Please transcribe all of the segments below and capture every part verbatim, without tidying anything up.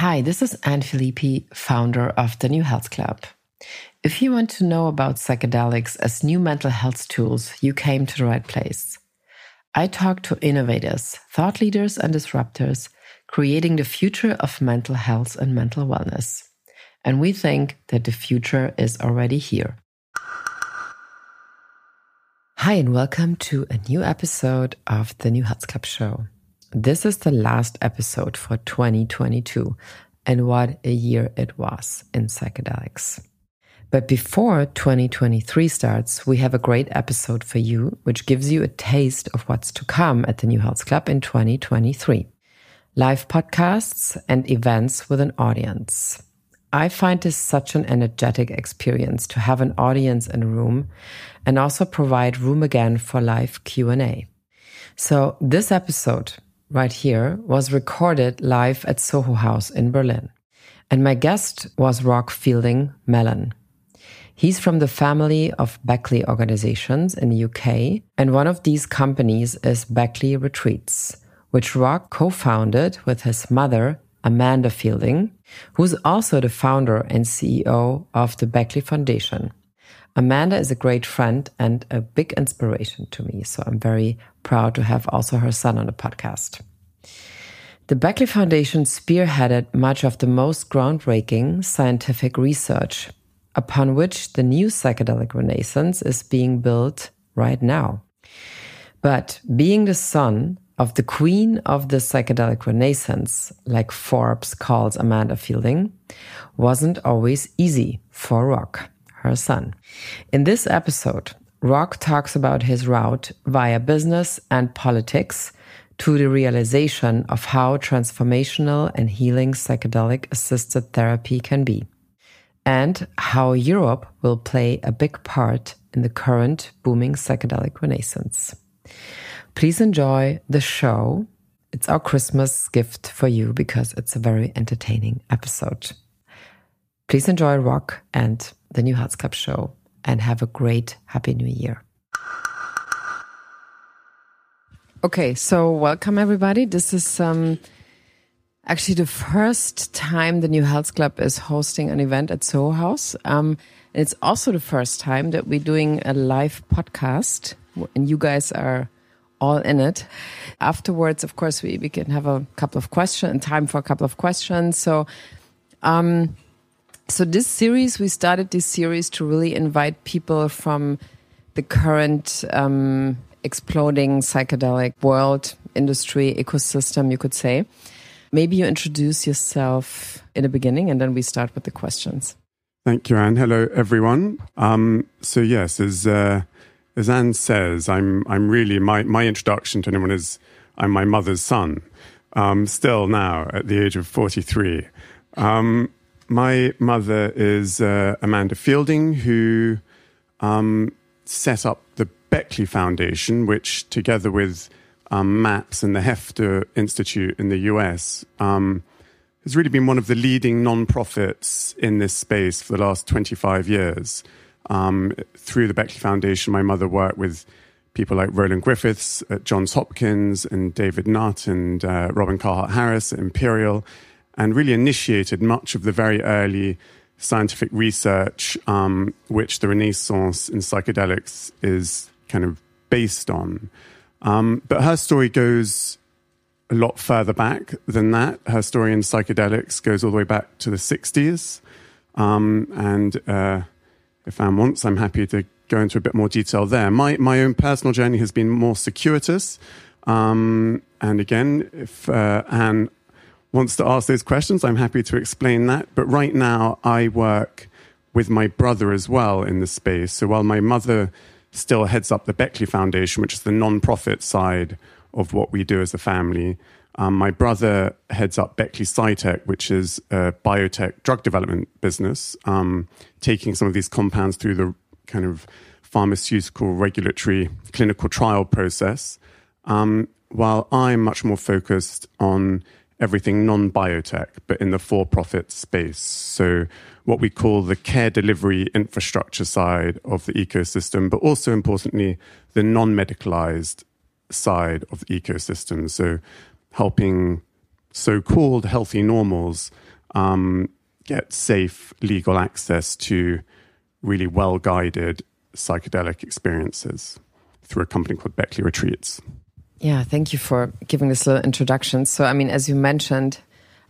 Hi, this is Anne Philippi, founder of The New Health Club. If you want to know about psychedelics as new mental health tools, you came to the right place. I talk to innovators, thought leaders and disruptors, creating the future of mental health and mental wellness. And we think that the future is already here. Hi and welcome to a new episode of The New Health Club Show. This is the last episode for twenty twenty-two, and what a year it was in psychedelics. But before twenty twenty-three starts, we have a great episode for you, which gives you a taste of what's to come at the New Health Club in twenty twenty-three. Live podcasts and events with an audience. I find this such an energetic experience to have an audience in a room and also provide room again for live Q and A. So this episode right here was recorded live at Soho House in Berlin. And my guest was Rock Feilding-Mellen. He's from the family of Beckley organizations in the U K, and one of these companies is Beckley Retreats, which Rock co-founded with his mother, Amanda Feilding, who's also the founder and C E O of the Beckley Foundation. Amanda is a great friend and a big inspiration to me, so I'm very proud to have also her son on the podcast. The Beckley Foundation spearheaded much of the most groundbreaking scientific research, upon which the new psychedelic renaissance is being built right now. But being the son of the queen of the psychedelic renaissance, like Forbes calls Amanda Feilding, wasn't always easy for Rock, her son. In this episode, Rock talks about his route via business and politics to the realization of how transformational and healing psychedelic-assisted therapy can be, and how Europe will play a big part in the current booming psychedelic renaissance. Please enjoy the show. It's our Christmas gift for you because it's a very entertaining episode. Please enjoy Rock and the New Health Club Show and have a great Happy New Year. Okay, so welcome everybody. This is um, actually the first time the New Health Club is hosting an event at Soho House. Um, and it's also the first time that we're doing a live podcast and you guys are all in it. Afterwards, of course, we, we can have a couple of questions and time for a couple of questions. So, um, so this series, we started this series to really invite people from the current um, exploding psychedelic world, industry, ecosystem, you could say. Maybe you introduce yourself in the beginning and then we start with the questions. Thank you, Anne. Hello, everyone. Um, so yes, as uh, As Anne says, I'm I'm really, my, my introduction to anyone is I'm my mother's son, um, still now at the age of forty-three. Um, my mother is uh, Amanda Feilding, who um, set up the Beckley Foundation, which together with um, MAPS and the Heffter Institute in the U S um, has really been one of the leading nonprofits in this space for the last twenty-five years. Um, through the Beckley Foundation, my mother worked with people like Roland Griffiths at Johns Hopkins and David Nutt and uh, Robin Carhart-Harris at Imperial, and really initiated much of the very early scientific research um, which the Renaissance in psychedelics is kind of based on. Um, but her story goes a lot further back than that. Her story in psychedelics goes all the way back to the sixties, um, and... Uh, If Anne wants, I'm happy to go into a bit more detail there. My my own personal journey has been more circuitous. Um, and again, if uh, Anne wants to ask those questions, I'm happy to explain that. But right now, I work with my brother as well in the space. So while my mother still heads up the Beckley Foundation, which is the non-profit side of what we do as a family, um, my brother heads up Beckley SciTech, which is a biotech drug development business, um, taking some of these compounds through the kind of pharmaceutical regulatory clinical trial process, um, while I'm much more focused on everything non-biotech, but in the for-profit space. So what we call the care delivery infrastructure side of the ecosystem, but also importantly, the non-medicalized side of the ecosystem. So helping so-called healthy normals um, get safe legal access to really well-guided psychedelic experiences through a company called Beckley Retreats. Yeah, thank you for giving this little introduction. So, I mean, as you mentioned,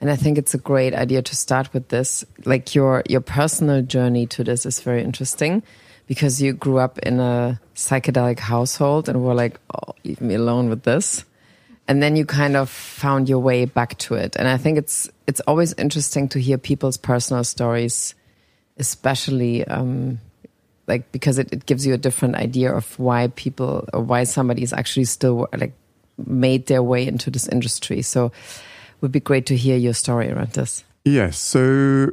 and I think it's a great idea to start with this, like your your personal journey to this is very interesting because you grew up in a psychedelic household and were like, oh, leave me alone with this. And then you kind of found your way back to it. And I think it's it's always interesting to hear people's personal stories, especially um, like because it, it gives you a different idea of why people or why somebody is actually still like made their way into this industry. So it would be great to hear your story around this. Yes. Yeah, so,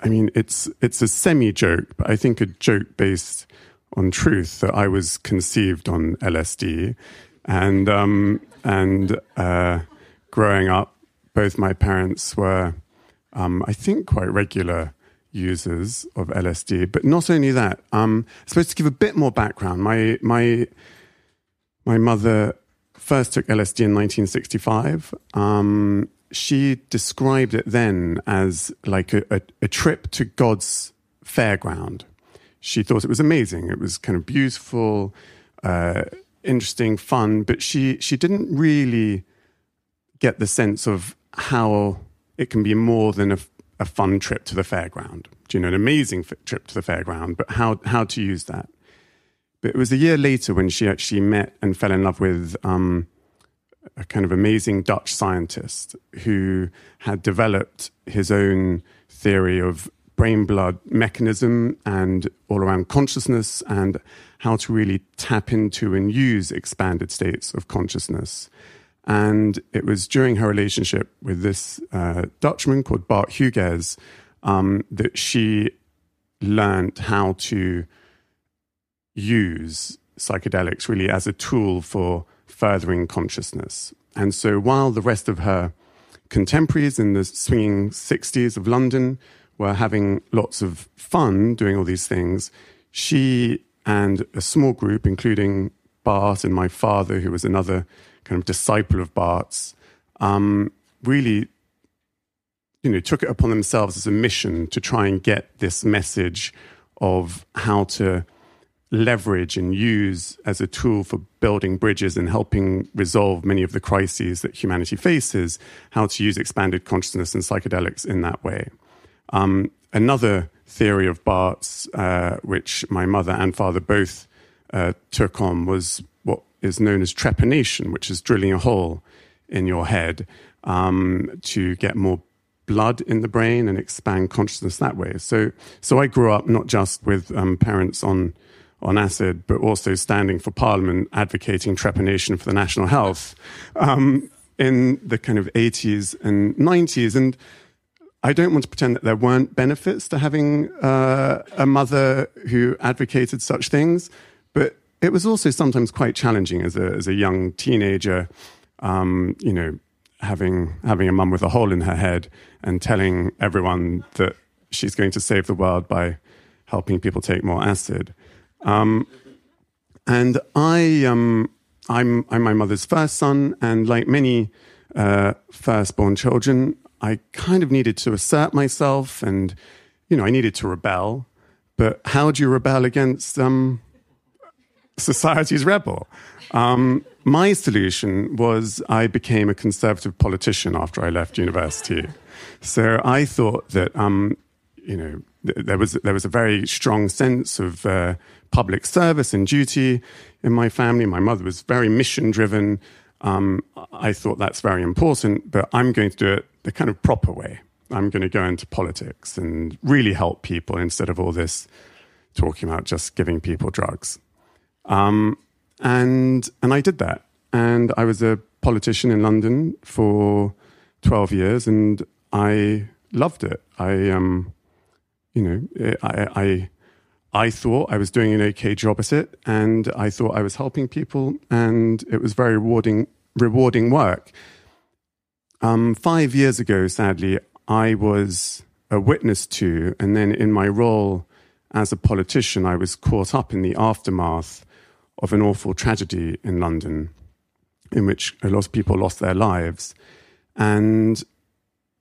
I mean, it's it's a semi-joke, but I think a joke based on truth that I was conceived on L S D. And um, and uh, growing up, both my parents were, um, I think, quite regular users of L S D. But not only that, um, I'm supposed to give a bit more background. My my my mother first took L S D in nineteen sixty-five. Um, she described it then as like a, a, a trip to God's fairground. She thought it was amazing. It was kind of beautiful. Uh, interesting, fun, but she she didn't really get the sense of how it can be more than a, a fun trip to the fairground. Do you know, an amazing f- trip to the fairground, but how how to use that. But it was a year later when she actually met and fell in love with um, a kind of amazing Dutch scientist who had developed his own theory of brain-blood mechanism and all around consciousness and how to really tap into and use expanded states of consciousness. And it was during her relationship with this uh, Dutchman called Bart Huges um, that she learned how to use psychedelics really as a tool for furthering consciousness. And so while the rest of her contemporaries in the swinging sixties of London were having lots of fun doing all these things, she and a small group, including Bart and my father, who was another kind of disciple of Bart's, um, really, you know, took it upon themselves as a mission to try and get this message of how to leverage and use as a tool for building bridges and helping resolve many of the crises that humanity faces, how to use expanded consciousness and psychedelics in that way. Um, another theory of Bart's, uh, which my mother and father both uh, took on, was what is known as trepanation, which is drilling a hole in your head um, to get more blood in the brain and expand consciousness that way. So, so I grew up not just with um, parents on on acid, but also standing for Parliament, advocating trepanation for the national health um, in the kind of eighties and nineties, and I don't want to pretend that there weren't benefits to having uh, a mother who advocated such things, but it was also sometimes quite challenging as a as a young teenager, um, you know, having having a mum with a hole in her head and telling everyone that she's going to save the world by helping people take more acid. Um, and I, um, I'm I'm my mother's first son, and like many uh, firstborn children, I kind of needed to assert myself and, you know, I needed to rebel. But how do you rebel against um, society's rebel? Um, my solution was I became a conservative politician after I left university. So I thought that, um, you know, th- there was there was a very strong sense of uh, public service and duty in my family. My mother was very mission-driven. Um, I thought that's very important, but I'm going to do it the kind of proper way. I'm going to go into politics and really help people instead of all this talking about just giving people drugs. Um, and and I did that. And I was a politician in London for twelve years, and I loved it. I, um, you know, I, I I thought I was doing an okay job at it, and I thought I was helping people, and it was very rewarding, rewarding work. Um, five years ago, sadly, I was a witness to, and then in my role as a politician, I was caught up in the aftermath of an awful tragedy in London, in which a lot of people lost their lives. And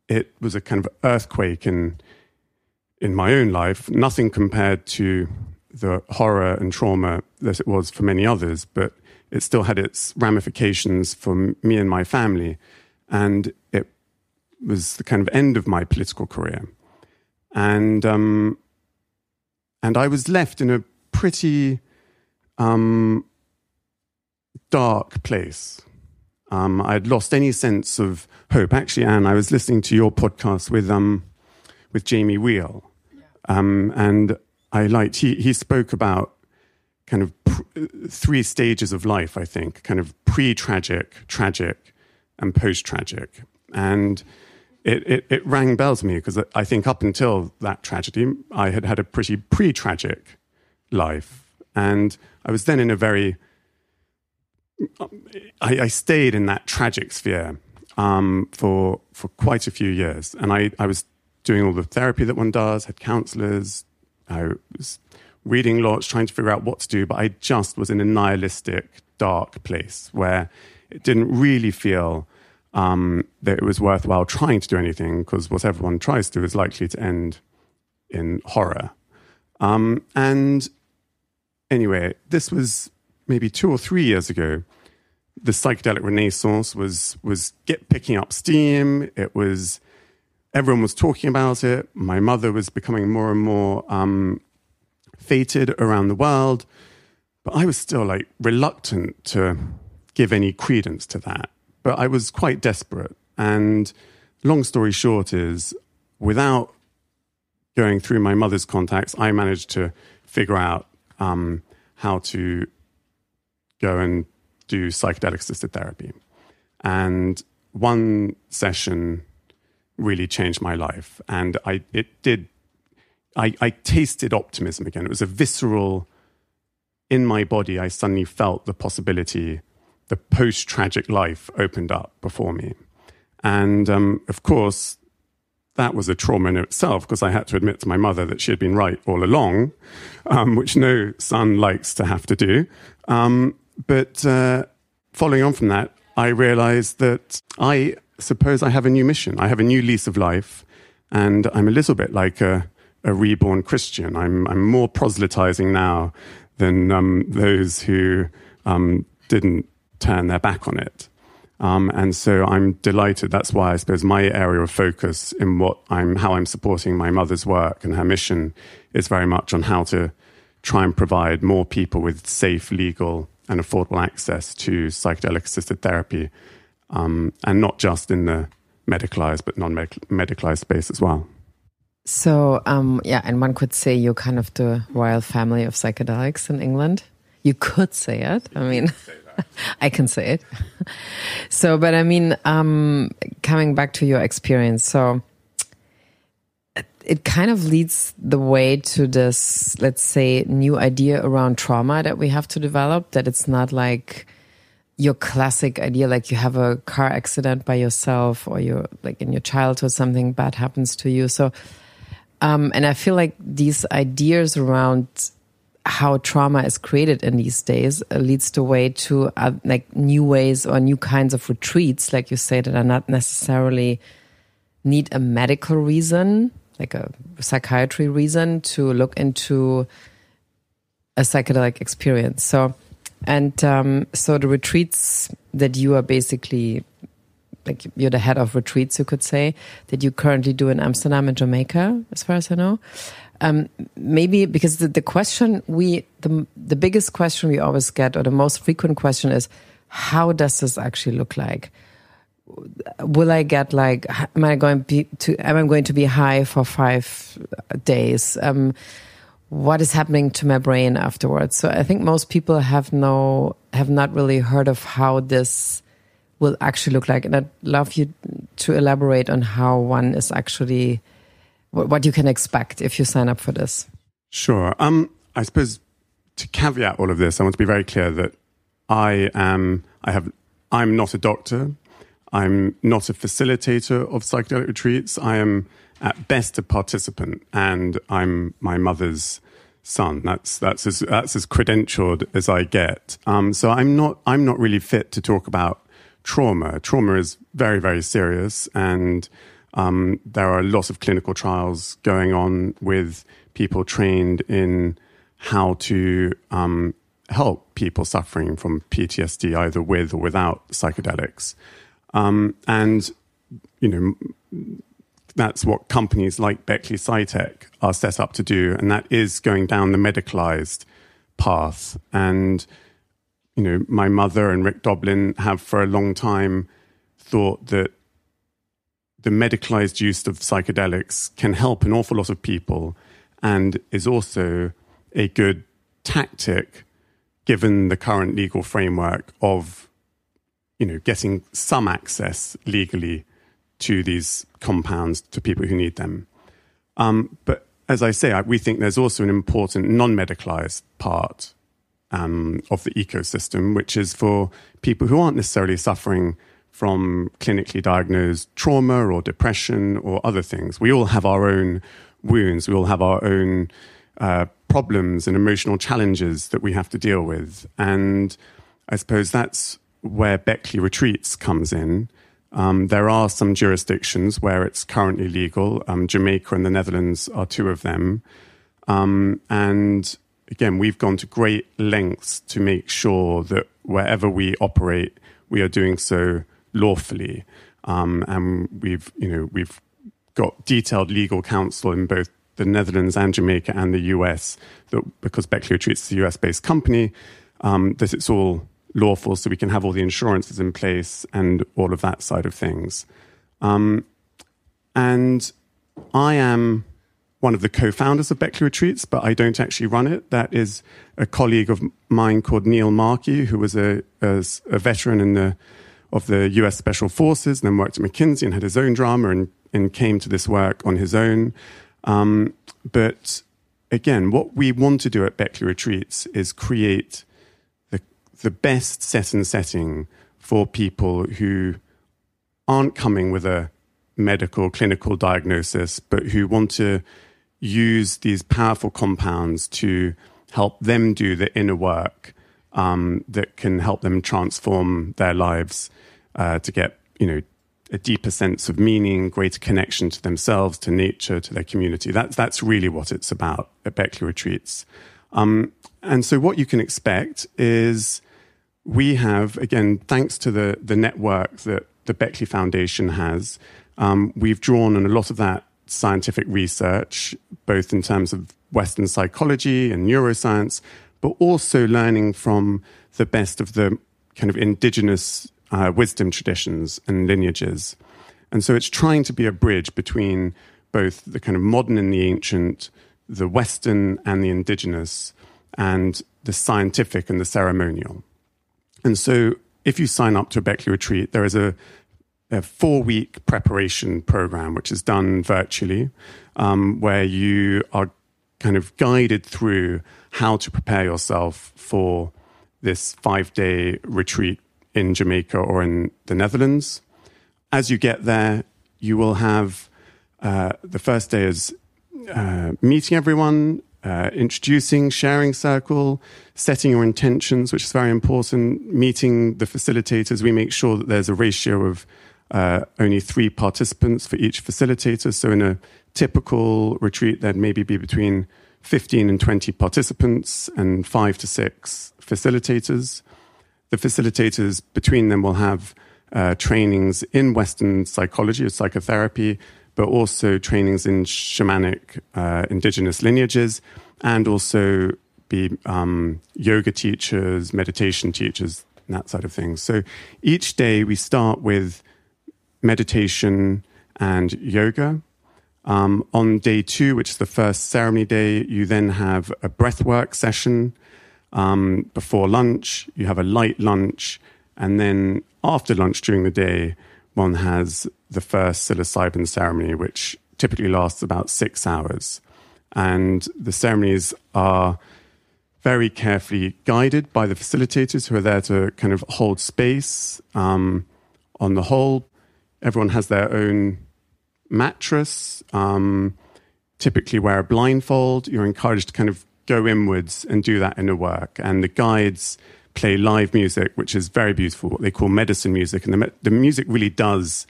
it was a kind of earthquake in in my own life, nothing compared to the horror and trauma that it was for many others, but it still had its ramifications for me and my family. And it was the kind of end of my political career. And um, and I was left in a pretty um, dark place. Um, I'd lost any sense of hope. Actually, Anne, I was listening to your podcast with um, with Jamie Wheel. Yeah. Um, and I liked, he, he spoke about kind of pr- three stages of life, I think, kind of pre-tragic, tragic, and post-tragic. And it, it, it rang bells to me because I think up until that tragedy, I had had a pretty pre-tragic life. And I was then in a very, I, I stayed in that tragic sphere um, for for quite a few years. And I, I was doing all the therapy that one does, had counselors, I was reading lots, trying to figure out what to do, but I just was in a nihilistic, dark place where it didn't really feel um, that it was worthwhile trying to do anything, because what everyone tries to do is likely to end in horror. Um, and anyway, this was maybe two or three years ago. The psychedelic renaissance was was get picking up steam. It was... Everyone was talking about it. My mother was becoming more and more um, feted around the world. But I was still like reluctant to give any credence to that. But I was quite desperate. And long story short is, without going through my mother's contacts, I managed to figure out um, how to go and do psychedelic-assisted therapy. And one session really changed my life. And I it did, I, I tasted optimism again. It was a visceral, in my body, I suddenly felt the possibility, the post-tragic life opened up before me. And um, of course, that was a trauma in itself, because I had to admit to my mother that she had been right all along, um, which no son likes to have to do. Um, but uh, following on from that, I realized that I... suppose I have a new mission. I have a new lease of life, and I'm a little bit like a, a reborn Christian. I'm I'm more proselytizing now than um, those who um, didn't turn their back on it. Um, and so I'm delighted. That's why I suppose my area of focus in what I'm, how I'm supporting my mother's work and her mission is very much on how to try and provide more people with safe, legal, and affordable access to psychedelic-assisted therapy. Um, and not just in the medicalized, but non-medicalized space as well. So, um, yeah, and one could say you're kind of the royal family of psychedelics in England. You could say it. I mean, I can say it. So, but I mean, um, coming back to your experience, so it kind of leads the way to this, let's say, new idea around trauma that we have to develop, that it's not like your classic idea, like you have a car accident by yourself, or you're like in your childhood, something bad happens to you. So, um, and I feel like these ideas around how trauma is created in these days uh, leads the way to uh, like new ways or new kinds of retreats, like you say, that are not necessarily need a medical reason, like a psychiatry reason, to look into a psychedelic experience. So, And um, so the retreats that you are basically, like you're the head of retreats, you could say, that you currently do in Amsterdam and Jamaica, as far as I know. Um, maybe because the, the question we, the, the biggest question we always get, or the most frequent question is, how does this actually look like? Will I get like, am I going to, am I going to be high for five days? Um What is happening to my brain afterwards? So I think most people have no, have not really heard of how this will actually look like. And I'd love you to elaborate on how one is actually, what you can expect if you sign up for this. Sure. Um, I suppose to caveat all of this, I want to be very clear that I am, I have, I'm not a doctor. I'm not a facilitator of psychedelic retreats. I am at best a participant, and I'm my mother's son. That's that's as that's as credentialed as I get. Um, so I'm not I'm not really fit to talk about trauma. Trauma is very, very serious, and Um, there are lots of clinical trials going on with people trained in how to um, help people suffering from P T S D, either with or without psychedelics. Um, and, you know, that's what companies like Beckley SciTech are set up to do, and that is going down the medicalized path. And, you know, my mother and Rick Doblin have for a long time thought that the medicalized use of psychedelics can help an awful lot of people and is also a good tactic given the current legal framework of, you know, getting some access legally to these compounds to people who need them. Um, but as I say, I, we think there's also an important non-medicalized part um, of the ecosystem, which is for people who aren't necessarily suffering from clinically diagnosed trauma or depression or other things. We all have our own wounds. We all have our own uh, problems and emotional challenges that we have to deal with. And I suppose that's where Beckley Retreats comes in. Um, there are some jurisdictions where it's currently legal. Um, Jamaica and the Netherlands are two of them. Um, and again, we've gone to great lengths to make sure that wherever we operate, we are doing so lawfully, um, and we've, you know, we've got detailed legal counsel in both the Netherlands and Jamaica and the U S. That because Beckley Retreats is a U S-based company, um, that it's all lawful, so we can have all the insurances in place and all of that side of things. Um, and I am one of the co-founders of Beckley Retreats, but I don't actually run it. That is a colleague of mine called Neil Markey, who was a, a, a veteran in the of the U S Special Forces, and then worked at McKinsey and had his own drama and, and came to this work on his own. Um, but again, what we want to do at Beckley Retreats is create the, the best set and setting for people who aren't coming with a medical, clinical diagnosis, but who want to use these powerful compounds to help them do the inner work um, that can help them transform their lives uh, to get, you know, a deeper sense of meaning, greater connection to themselves, to nature, to their community. That's that's really what it's about at Beckley Retreats. Um, and so what you can expect is we have, again, thanks to the the network that the Beckley Foundation has, um, we've drawn on a lot of that scientific research, both in terms of Western psychology and neuroscience, but also learning from the best of the kind of indigenous uh, wisdom traditions and lineages. And so it's trying to be a bridge between both the kind of modern and the ancient, the Western and the indigenous, and the scientific and the ceremonial. And so if you sign up to a Beckley Retreat, there is a a four-week preparation program, which is done virtually, um, where you are kind of guided through how to prepare yourself for this five-day retreat in Jamaica or in the Netherlands. As you get there, you will have uh, the first day is uh, meeting everyone, uh, introducing, sharing circle, setting your intentions, which is very important, meeting the facilitators. We make sure that there's a ratio of Uh, only three participants for each facilitator. So in a typical retreat, there'd maybe be between fifteen and twenty participants and five to six facilitators. The facilitators between them will have uh, trainings in Western psychology or psychotherapy, but also trainings in shamanic uh, indigenous lineages, and also be um, yoga teachers, meditation teachers, and that side of things. So each day we start with meditation and yoga. Um, on day two, which is the first ceremony day, you then have a breathwork session um, before lunch. You have a light lunch. And then after lunch during the day, one has the first psilocybin ceremony, which typically lasts about six hours. And the ceremonies are very carefully guided by the facilitators who are there to kind of hold space um, on the whole. Everyone has their own mattress, um, typically wear a blindfold. You're encouraged to kind of go inwards and do that inner work. And the guides play live music, which is very beautiful, what they call medicine music. And the, me- the music really does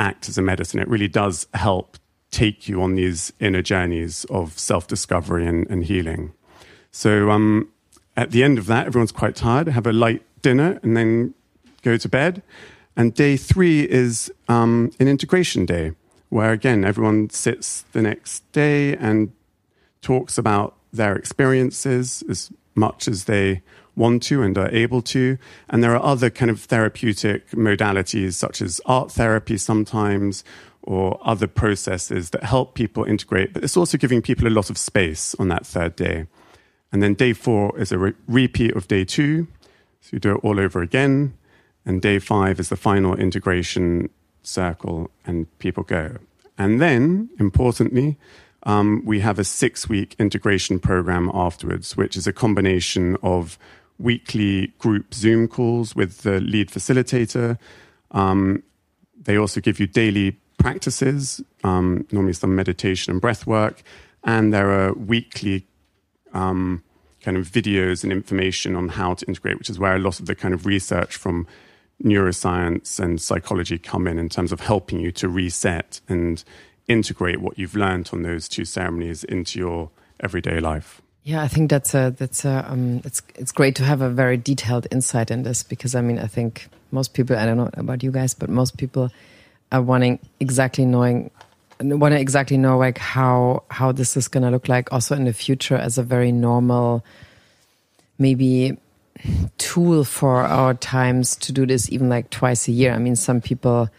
act as a medicine. It really does help take you on these inner journeys of self-discovery and, and healing. So um, at the end of that, everyone's quite tired. Have a light dinner and then go to bed. And day three is um, an integration day, where again, everyone sits the next day and talks about their experiences as much as they want to and are able to. And there are other kind of therapeutic modalities, such as art therapy sometimes, or other processes that help people integrate. But it's also giving people a lot of space on that third day. And then day four is a re- repeat of day two. So you do it all over again. And day five is the final integration circle, and people go. And then, importantly, um, we have a six-week integration program afterwards, which is a combination of weekly group Zoom calls with the lead facilitator. Um, they also give you daily practices, um, normally some meditation and breath work. And there are weekly um, kind of videos and information on how to integrate, which is where a lot of the kind of research from neuroscience and psychology come in, in terms of helping you to reset and integrate what you've learned on those two ceremonies into your everyday life. Yeah, I think that's a, that's a, um, it's it's great to have a very detailed insight in this, because I mean, I think most people, I don't know about you guys, but most people are wanting exactly knowing, want to exactly know like how how this is going to look like also in the future as a very normal, maybe, tool for our times to do this even like twice a year. I mean, some people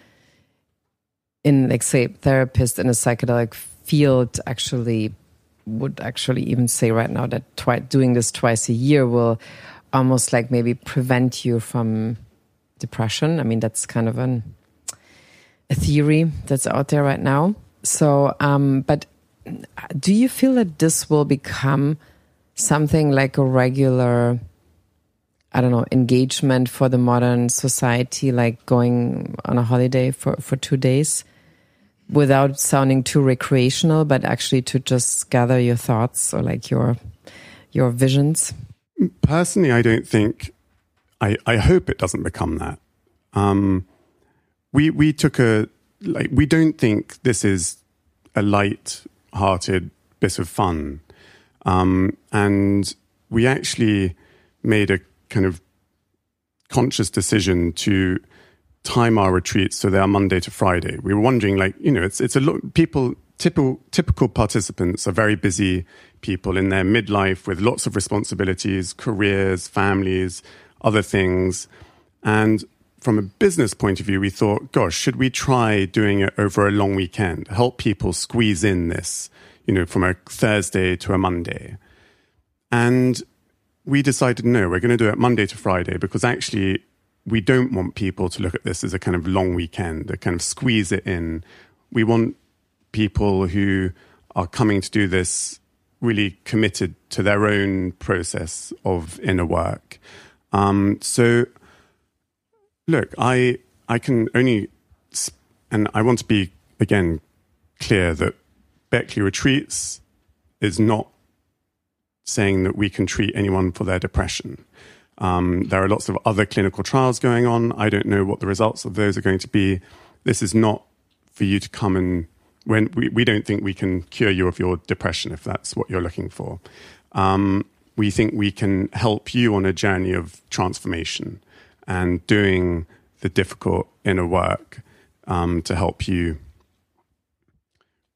in like say therapists in a psychedelic field actually would actually even say right now that twi- doing this twice a year will almost like maybe prevent you from depression. I mean, that's kind of an, a theory that's out there right now. So, um, but do you feel that this will become something like a regular, I don't know, engagement for the modern society, like going on a holiday for, for two days without sounding too recreational, but actually to just gather your thoughts or like your your visions? Personally, I don't think, I, I hope it doesn't become that. Um, we we took a, like, we don't think this is a light-hearted bit of fun. Um, and we actually made a kind of conscious decision to time our retreats so they are Monday to Friday. We were wondering, like, you know, it's it's a lot. People, typical typical participants are very busy people in their midlife with lots of responsibilities, careers, families, other things. And from a business point of view, we thought, gosh, should we try doing it over a long weekend? Help people squeeze in this, you know, from a Thursday to a Monday. And we decided, no, we're going to do it Monday to Friday, because actually we don't want people to look at this as a kind of long weekend, a kind of squeeze it in. We want people who are coming to do this really committed to their own process of inner work. Um, so, look, I I can only, and I want to be, again, clear that Beckley Retreats is not saying that we can treat anyone for their depression. Um, there are lots of other clinical trials going on. I don't know what the results of those are going to be. This is not for you to come and, when we, we don't think we can cure you of your depression if that's what you're looking for. Um, we think we can help you on a journey of transformation and doing the difficult inner work um, to help you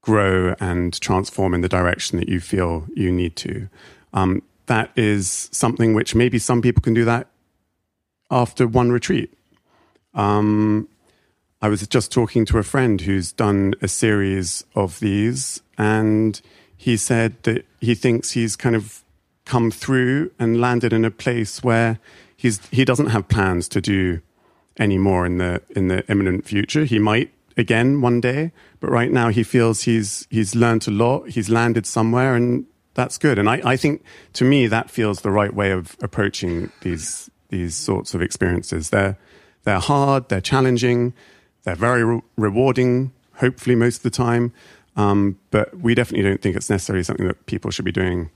grow and transform in the direction that you feel you need to. Um, that is something which maybe some people can do that after one retreat. Um, I was just talking to a friend who's done a series of these, and he said that he thinks he's kind of come through and landed in a place where he's he doesn't have plans to do any more in the in the imminent future. He might again one day, but right now he feels he's he's learned a lot, he's landed somewhere, and that's good. And I, I think, to me, that feels the right way of approaching these these sorts of experiences. They're they're hard, they're challenging, they're very re- rewarding, hopefully most of the time. Um, but we definitely don't think it's necessarily something that people should be doing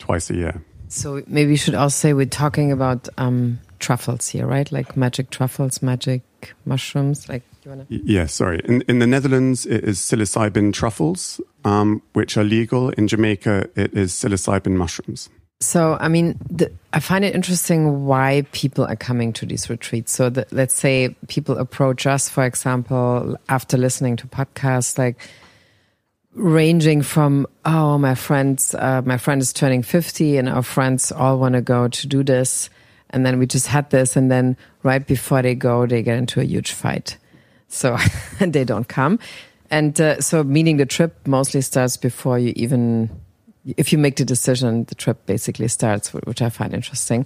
twice a year. So maybe you should also say we're talking about um, truffles here, right? Like magic truffles, magic mushrooms, like you want to? Yeah, sorry. In, in the Netherlands, it is psilocybin truffles, um, which are legal. In Jamaica, it is psilocybin mushrooms. So, I mean, the, I find it interesting why people are coming to these retreats. So the, let's say people approach us, for example, after listening to podcasts, like ranging from, oh, my friends, uh, my friend is turning fifty and our friends all want to go to do this. And then we just had this. And then right before they go, they get into a huge fight. So and they don't come. And uh, so meaning the trip mostly starts before you even... If you make the decision, the trip basically starts, which I find interesting.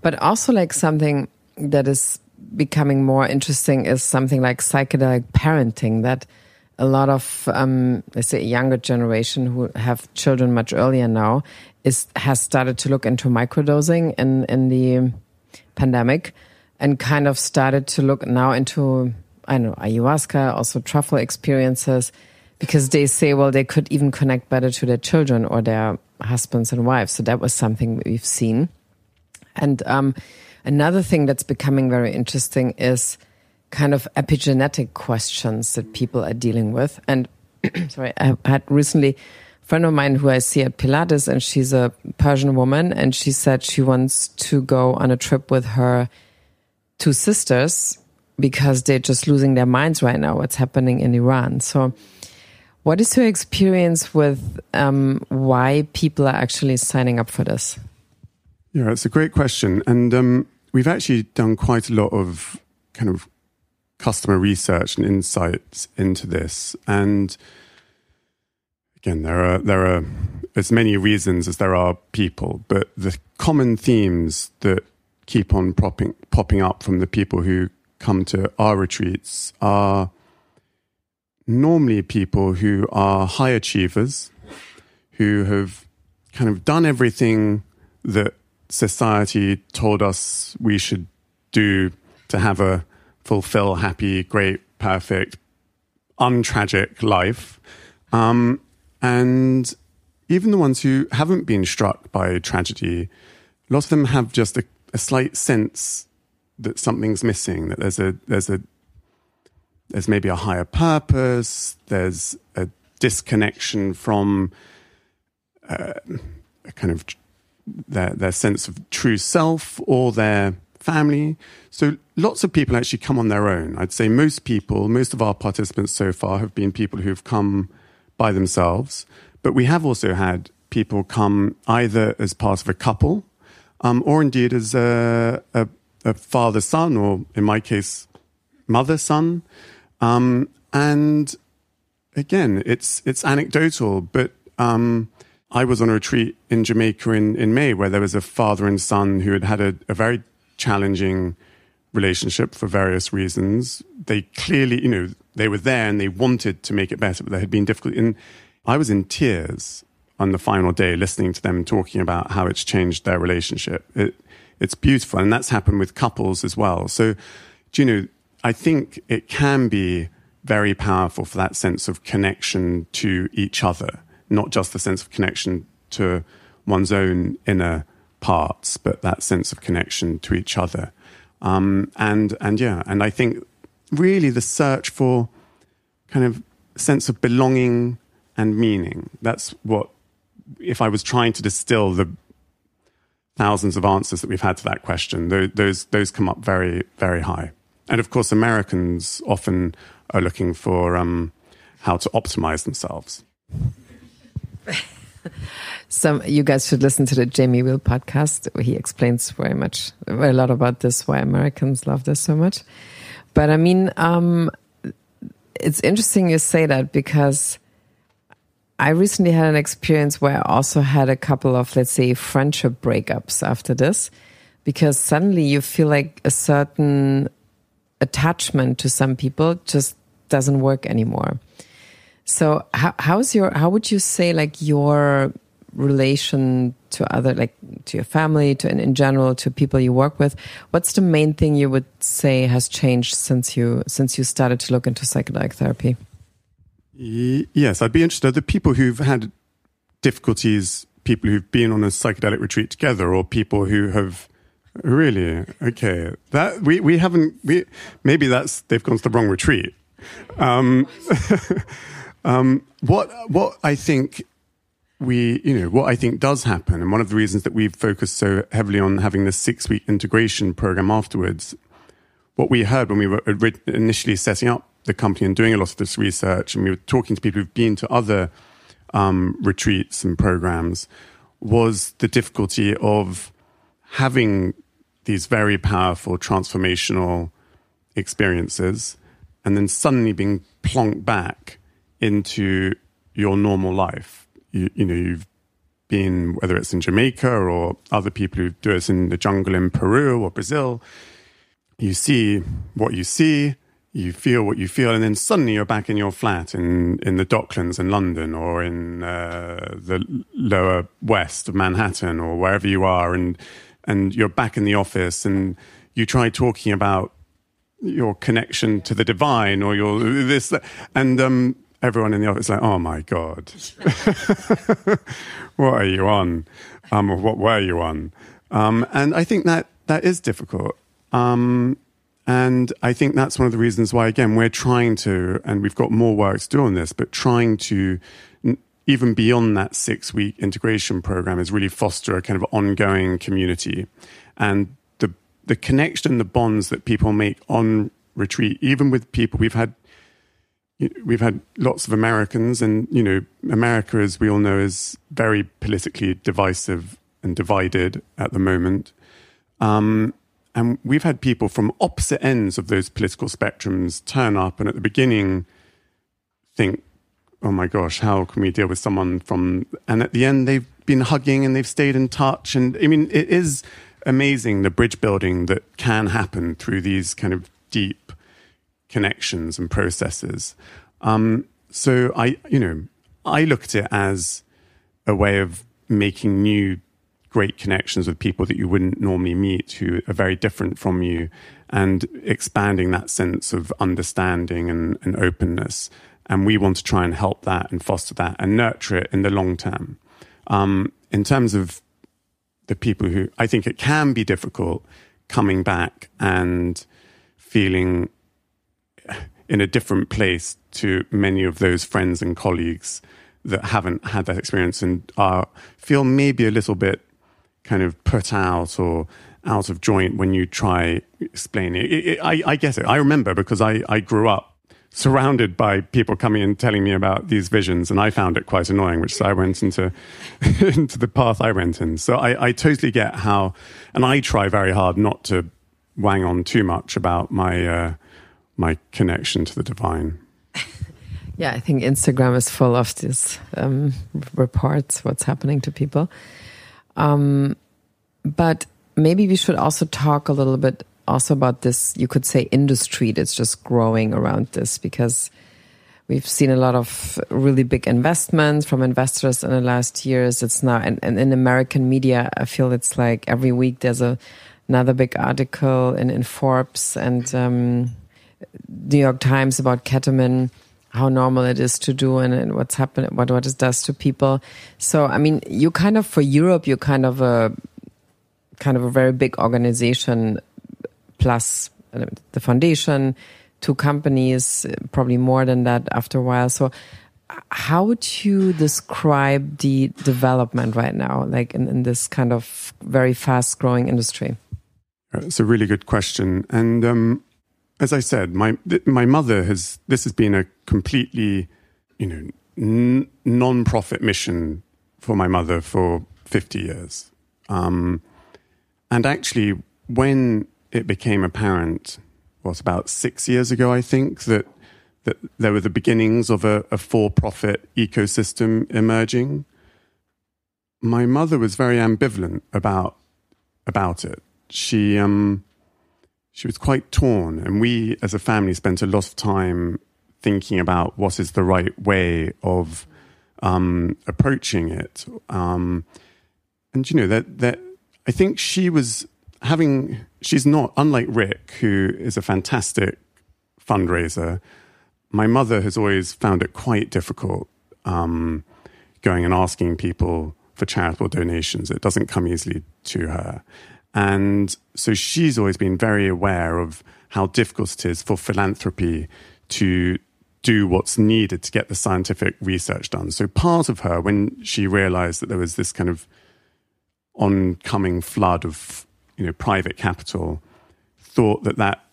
But also like something that is becoming more interesting is something like psychedelic parenting, that a lot of, um, let's say, a younger generation who have children much earlier now is has started to look into microdosing in, in the pandemic and kind of started to look now into, I don't know, ayahuasca, also truffle experiences, because they say, well, they could even connect better to their children or their husbands and wives. So that was something we've seen. And um, another thing that's becoming very interesting is kind of epigenetic questions that people are dealing with. And sorry, I had recently a friend of mine who I see at Pilates, and she's a Persian woman, and she said she wants to go on a trip with her two sisters because they're just losing their minds right now, what's happening in Iran. So... what is your experience with um, why people are actually signing up for this? Yeah, it's a great question. And um, we've actually done quite a lot of kind of customer research and insights into this. And again, there are there are as many reasons as there are people, but the common themes that keep on popping, popping up from the people who come to our retreats are... normally people who are high achievers, who have kind of done everything that society told us we should do to have a fulfill, happy, great, perfect, untragic life. Um, and even the ones who haven't been struck by tragedy, lots of them have just a, a slight sense that something's missing, that there's a there's a There's maybe a higher purpose, there's a disconnection from uh, a kind of their, their sense of true self or their family. So lots of people actually come on their own. I'd say most people, most of our participants so far have been people who've come by themselves. But we have also had people come either as part of a couple um, or indeed as a, a, a father-son, or in my case, mother-son. Um, and again, it's it's anecdotal, but um, I was on a retreat in Jamaica in, in May where there was a father and son who had had a, a very challenging relationship for various reasons. They clearly, you know, they were there and they wanted to make it better, but there had been difficulty. And I was in tears on the final day listening to them talking about how it's changed their relationship. It, it's beautiful. And that's happened with couples as well. So, do you know, I think it can be very powerful for that sense of connection to each other, not just the sense of connection to one's own inner parts, but that sense of connection to each other. Um, and, and yeah, and I think really the search for kind of sense of belonging and meaning. That's what, if I was trying to distill the thousands of answers that we've had to that question, those, those, those come up very, very high. And of course, Americans often are looking for um, how to optimize themselves. Some you guys should listen to the Jamie Wheel podcast. He explains very much, a lot about this, why Americans love this so much. But I mean, um, it's interesting you say that, because I recently had an experience where I also had a couple of, let's say, friendship breakups after this, because suddenly you feel like a certain attachment to some people just doesn't work anymore. So how, how's your, how would you say like your relation to other, like to your family, to, and in general, to people you work with? What's the main thing you would say has changed since you, since you started to look into psychedelic therapy? Yes, I'd be interested. The people who've had difficulties, people who've been on a psychedelic retreat together, or people who have Really? Okay. That we, we haven't. We maybe that's they've gone to the wrong retreat. Um, um, what what I think we you know what I think does happen, and one of the reasons that we've focused so heavily on having this six week integration program afterwards. What we heard when we were initially setting up the company and doing a lot of this research, and we were talking to people who've been to other um, retreats and programs, was the difficulty of having these very powerful transformational experiences and then suddenly being plonked back into your normal life. You, you know, you've been, whether it's in Jamaica or other people who do it in the jungle in Peru or Brazil, you see what you see, you feel what you feel, and then suddenly you're back in your flat in, in the Docklands in London or in uh, the lower west of Manhattan or wherever you are, and and you're back in the office and you try talking about your connection to the divine or your this, that, and um, everyone in the office is like, oh my God, what are you on? Um, or what were you on? Um, and I think that that is difficult. Um, and I think that's one of the reasons why, again, we're trying to, and we've got more work to do on this, but trying to, even beyond that six-week integration program, is really foster a kind of ongoing community. And the the connection, the bonds that people make on retreat, even with people, we've had we've had lots of Americans, and, you know, America, as we all know, is very politically divisive and divided at the moment. Um And we've had people from opposite ends of those political spectrums turn up and at the beginning think, oh my gosh, how can we deal with someone from... And at the end, they've been hugging and they've stayed in touch. And I mean, it is amazing the bridge building that can happen through these kind of deep connections and processes. Um, so I, you know, I look at it as a way of making new great connections with people that you wouldn't normally meet who are very different from you, and expanding that sense of understanding and, and openness. And we want to try and help that and foster that and nurture it in the long term. Um, in terms of the people who, I think it can be difficult coming back and feeling in a different place to many of those friends and colleagues that haven't had that experience and are, feel maybe a little bit kind of put out or out of joint when you try explaining it. It, it I, I get it. I remember because I, I grew up surrounded by people coming and telling me about these visions, and I found it quite annoying, which I went into into the path I went in. So I, I totally get how, and I try very hard not to wang on too much about my uh, my connection to the divine. Yeah, I think Instagram is full of these um, reports, what's happening to people. Um, but maybe we should also talk a little bit also about this, you could say, industry that's just growing around this, because we've seen a lot of really big investments from investors in the last years. It's now, and, and in American media, I feel it's like every week there's a, another big article in, in Forbes and um, New York Times about ketamine, how normal it is to do and, and what's happening, what, what it does to people. So, I mean, you kind of, for Europe, you're kind of a, kind of a very big organization, plus the foundation, two companies, probably more than that after a while. So how would you describe the development right now, like in, in this kind of very fast growing industry? It's a really good question. And, um, as I said, my my mother has, this has been a completely, you know, n- non-profit mission for my mother for fifty years. Um, and actually, when it became apparent, what, about six years ago, I think, that, that there were the beginnings of a, a for-profit ecosystem emerging, my mother was very ambivalent about, about it. She... Um, She was quite torn, and we as a family spent a lot of time thinking about what is the right way of um, approaching it. Um, and, you know, that that I think she was having, she's not, unlike Rick, who is a fantastic fundraiser, my mother has always found it quite difficult um, going and asking people for charitable donations. It doesn't come easily to her. And so she's always been very aware of how difficult it is for philanthropy to do what's needed to get the scientific research done. So part of her, when she realized that there was this kind of oncoming flood of, you know, private capital, thought that that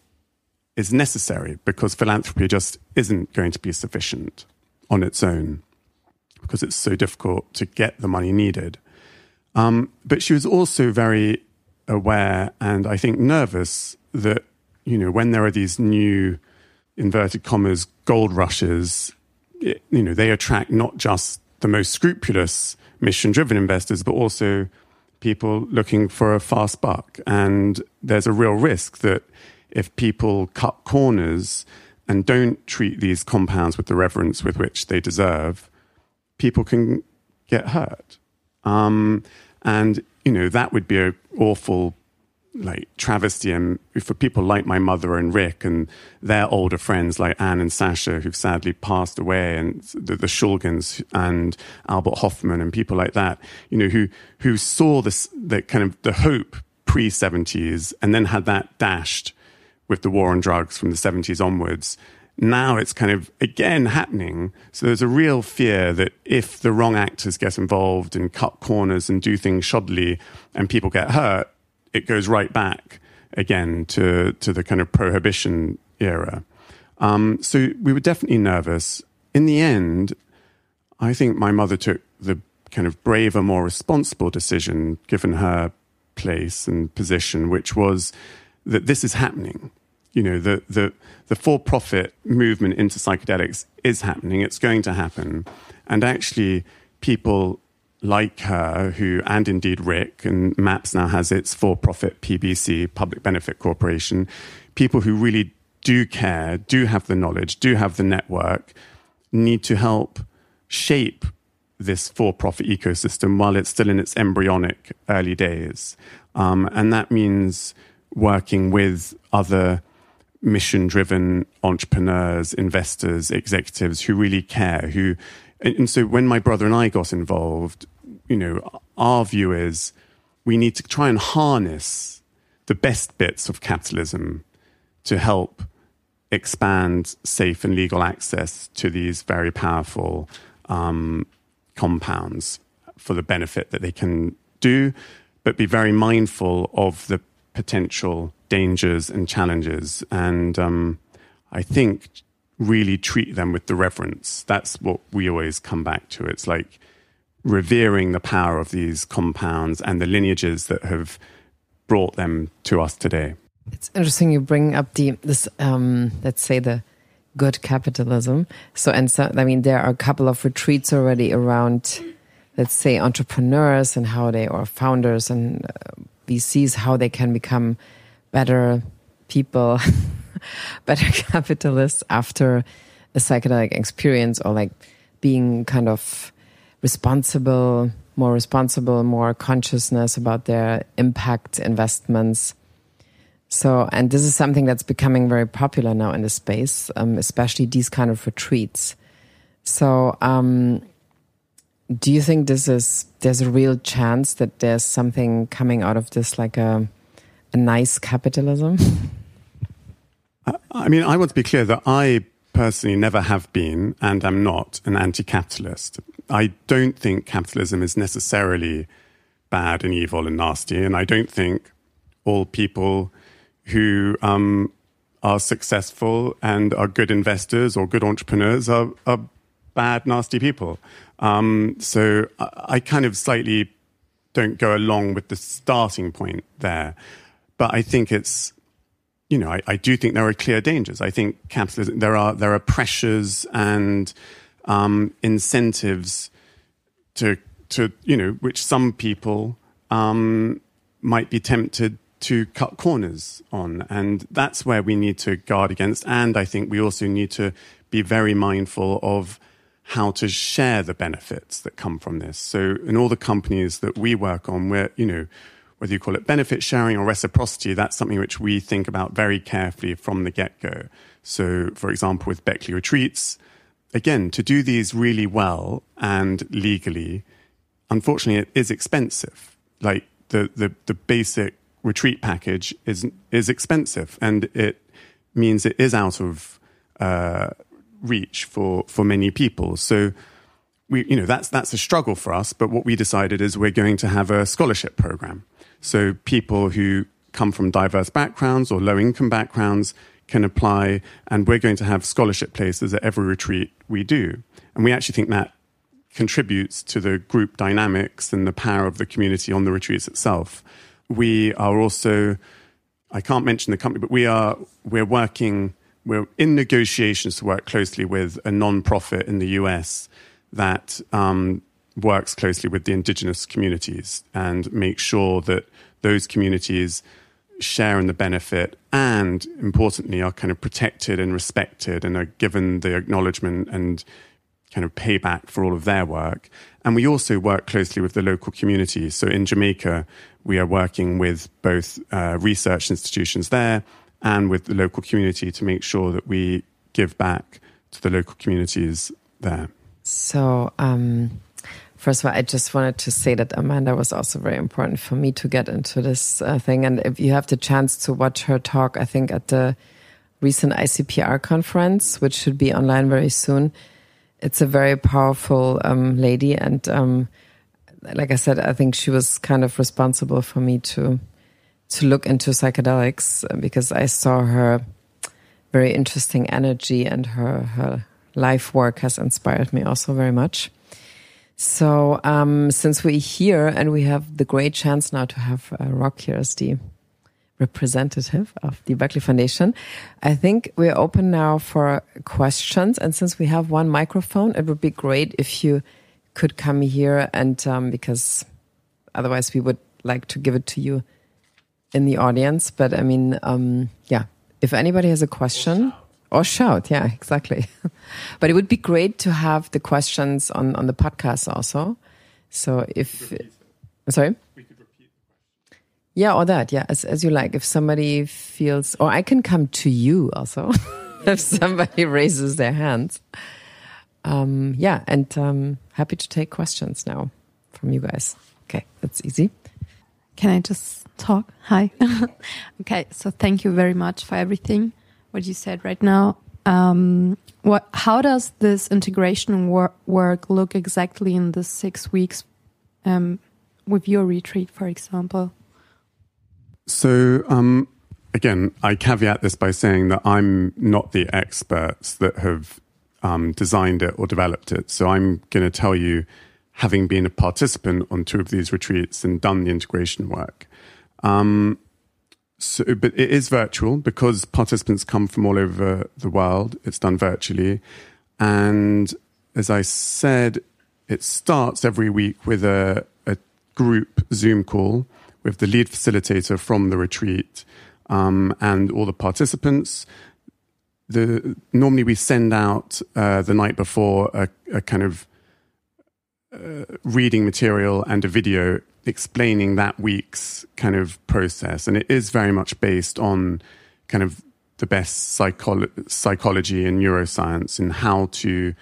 is necessary because philanthropy just isn't going to be sufficient on its own because it's so difficult to get the money needed. Um, but she was also very aware and I think nervous that, you know, when there are these new, inverted commas, gold rushes, it, you know, they attract not just the most scrupulous mission-driven investors, but also people looking for a fast buck. And there's a real risk that if people cut corners and don't treat these compounds with the reverence with which they deserve, people can get hurt. Um, and, you know, that would be an awful like travesty and for people like my mother and Rick and their older friends like Anne and Sasha, who've sadly passed away, and the, the Shulgins and Albert Hoffman and people like that, you know, who who saw this, the kind of the hope pre-seventies and then had that dashed with the war on drugs from the seventies onwards. Now it's kind of again happening. So there's a real fear that if the wrong actors get involved and cut corners and do things shoddily and people get hurt, it goes right back again to, to the kind of prohibition era. Um, so we were definitely nervous. In the end, I think my mother took the kind of braver, more responsible decision, given her place and position, which was that this is happening. You know, the the, the for-profit movement into psychedelics is happening. It's going to happen. And actually, people like her, who, and indeed Rick, and MAPS now has its for-profit P B C, Public Benefit Corporation, people who really do care, do have the knowledge, do have the network, need to help shape this for-profit ecosystem while it's still in its embryonic early days. Um, and that means working with other mission-driven entrepreneurs, investors, executives who really care, who... And so when my brother and I got involved, you know, our view is we need to try and harness the best bits of capitalism to help expand safe and legal access to these very powerful um, compounds for the benefit that they can do, but be very mindful of the potential dangers and challenges. And um, I think... really treat them with the reverence. That's what we always come back to. It's like revering the power of these compounds and the lineages that have brought them to us today. It's interesting you bring up the this um let's say the good capitalism. So and so I mean there are a couple of retreats already around, let's say, entrepreneurs and how they or founders and V Cs, how they can become better people. Better capitalists after a psychedelic experience, or like being kind of responsible, more responsible, more consciousness about their impact investments. So, and this is something that's becoming very popular now in the space, um, especially these kind of retreats. So, um, do you think this is, there's a real chance that there's something coming out of this, like a, a nice capitalism? I mean, I want to be clear that I personally never have been and am not an anti-capitalist. I don't think capitalism is necessarily bad and evil and nasty, and I don't think all people who um, are successful and are good investors or good entrepreneurs are, are bad, nasty people. Um, so I, I kind of slightly don't go along with the starting point there. But I think it's... You know, I, I do think there are clear dangers. I think capitalism, there are there are pressures and um, incentives to to you know, which some people um, might be tempted to cut corners on, and that's where we need to guard against. And I think we also need to be very mindful of how to share the benefits that come from this. So, in all the companies that we work on, we're you know. whether you call it benefit sharing or reciprocity, that's something which we think about very carefully from the get-go. So, for example, with Beckley Retreats, again, to do these really well and legally, unfortunately, it is expensive. Like the the, the basic retreat package is is expensive, and it means it is out of uh, reach for for many people. So we, you know, that's that's a struggle for us. But what we decided is we're going to have a scholarship program, so people who come from diverse backgrounds or low income backgrounds can apply, and we're going to have scholarship places at every retreat we do. And we actually think that contributes to the group dynamics and the power of the community on the retreats itself. We are also, I can't mention the company, but we are, we're working, we're in negotiations to work closely with a non-profit in the U S that um, works closely with the indigenous communities and makes sure that those communities share in the benefit and, importantly, are kind of protected and respected and are given the acknowledgement and kind of payback for all of their work. And we also work closely with the local community. So in Jamaica, we are working with both uh, research institutions there and with the local community to make sure that we give back to the local communities there. So, um, first of all, I just wanted to say that Amanda was also very important for me to get into this uh, thing. And if you have the chance to watch her talk, I think at the recent I C P R conference, which should be online very soon, it's a very powerful um, lady, and um, like I said, I think she was kind of responsible for me to to look into psychedelics, because I saw her very interesting energy, and her, her life work has inspired me also very much. So um, since we're here and we have the great chance now to have uh, Rock here as the representative of the Beckley Foundation, I think we're open now for questions. And since we have one microphone, it would be great if you could come here, and um, because otherwise we would like to give it to you in the audience. But I mean, um, yeah, if anybody has a question or shout, or shout yeah, exactly. But it would be great to have the questions on, on the podcast also. So if, sorry? Yeah, or that, yeah, as as you like. If somebody feels, or I can come to you also, if somebody raises their hands. Um, yeah, and um, happy to take questions now from you guys. Okay, that's easy. Can I just talk? Hi. Okay, so thank you very much for everything, what you said right now. Um, what? How does this integration wor- work look exactly in the six weeks um, with your retreat, for example? So, um, again, I caveat this by saying that I'm not the experts that have um, designed it or developed it. So I'm going to tell you, having been a participant on two of these retreats and done the integration work. Um, so, but it is virtual because participants come from all over the world. It's done virtually. And as I said, it starts every week with a, a group Zoom call with the lead facilitator from the retreat um, and all the participants. The, normally we send out uh, the night before a, a kind of uh, reading material and a video explaining that week's kind of process. And it is very much based on kind of the best psycholo- psychology and neuroscience and how to,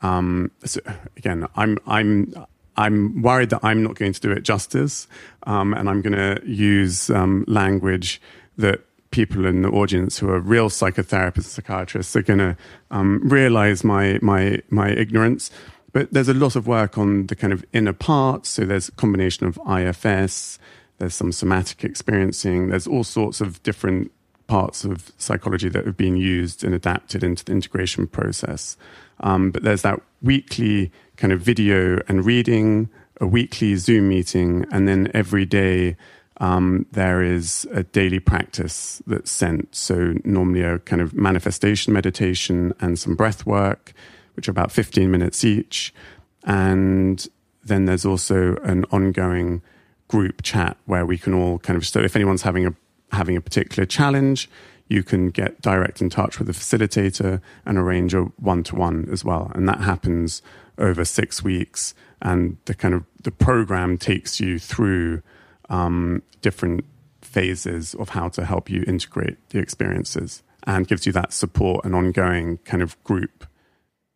um, so again, I'm, I'm, I'm worried that I'm not going to do it justice, um, and I'm going to use um, language that people in the audience who are real psychotherapists, psychiatrists, are going to um, realize my my my ignorance. But there's a lot of work on the kind of inner parts. So there's a combination of I F S, there's some somatic experiencing, there's all sorts of different parts of psychology that have been used and adapted into the integration process. Um, but there's that weekly kind of video and reading, a weekly Zoom meeting, and then every day um, there is a daily practice that's sent. So normally a kind of manifestation meditation and some breath work, which are about fifteen minutes each. And then there's also an ongoing group chat where we can all kind of, so if anyone's having a having a particular challenge, you can get direct in touch with the facilitator and arrange a one-to-one as well. And that happens over six weeks. And the kind of the program takes you through um, different phases of how to help you integrate the experiences and gives you that support and ongoing kind of group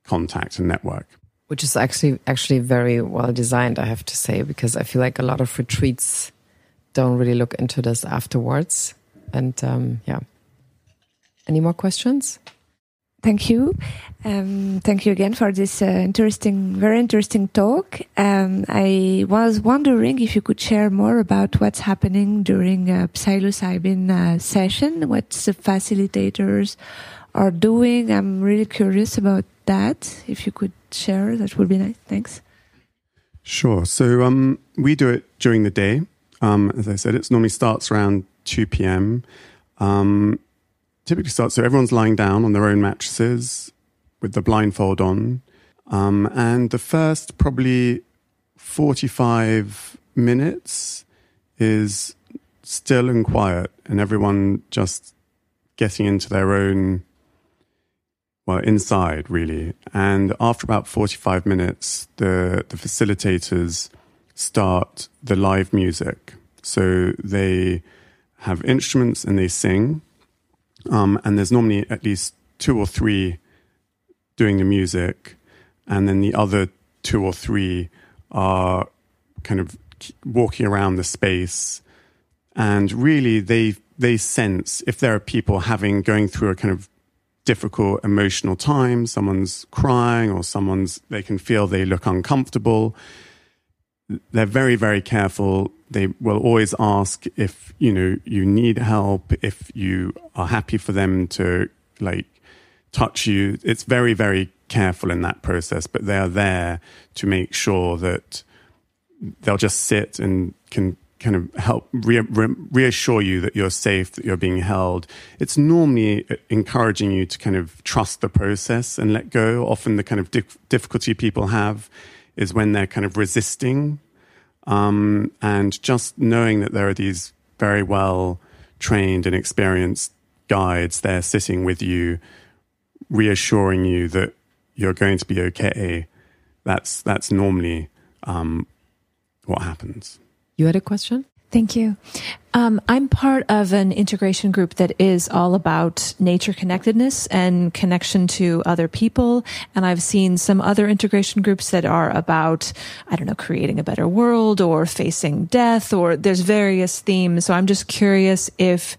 contact and network. Which is actually actually very well designed, I have to say, because I feel like a lot of retreats don't really look into this afterwards. And um, yeah. Any more questions? Thank you. Um, thank you again for this uh, interesting, very interesting talk. Um, I was wondering if you could share more about what's happening during a psilocybin uh, session, what the facilitators are doing. I'm really curious about that. If you could share, that would be nice. Thanks. Sure. So um, we do it during the day. Um, as I said, it normally starts around two p.m. Um typically starts, so everyone's lying down on their own mattresses with the blindfold on. Um, and the first probably forty-five minutes is still and quiet, and everyone just getting into their own, well, inside really. And after about forty-five minutes, the, the facilitators start the live music. So they have instruments and they sing. Um, and there's normally at least two or three doing the music, and then the other two or three are kind of walking around the space. And really, they they sense if there are people having going through a kind of difficult emotional time, someone's crying or someone's, they can feel they look uncomfortable. They're very, very careful. They will always ask if, you know, you need help, if you are happy for them to, like, touch you. It's very, very careful in that process, but they are there to make sure that they'll just sit and can kind of help re- re- reassure you that you're safe, that you're being held. It's normally encouraging you to kind of trust the process and let go. Often the kind of dif- difficulty people have is when they're kind of resisting, um, and just knowing that there are these very well trained and experienced guides there sitting with you, reassuring you that you're going to be okay. That's that's normally um, what happens. You had a question? Thank you. Um, I'm part of an integration group that is all about nature connectedness and connection to other people. And I've seen some other integration groups that are about, I don't know, creating a better world or facing death, or there's various themes. So I'm just curious if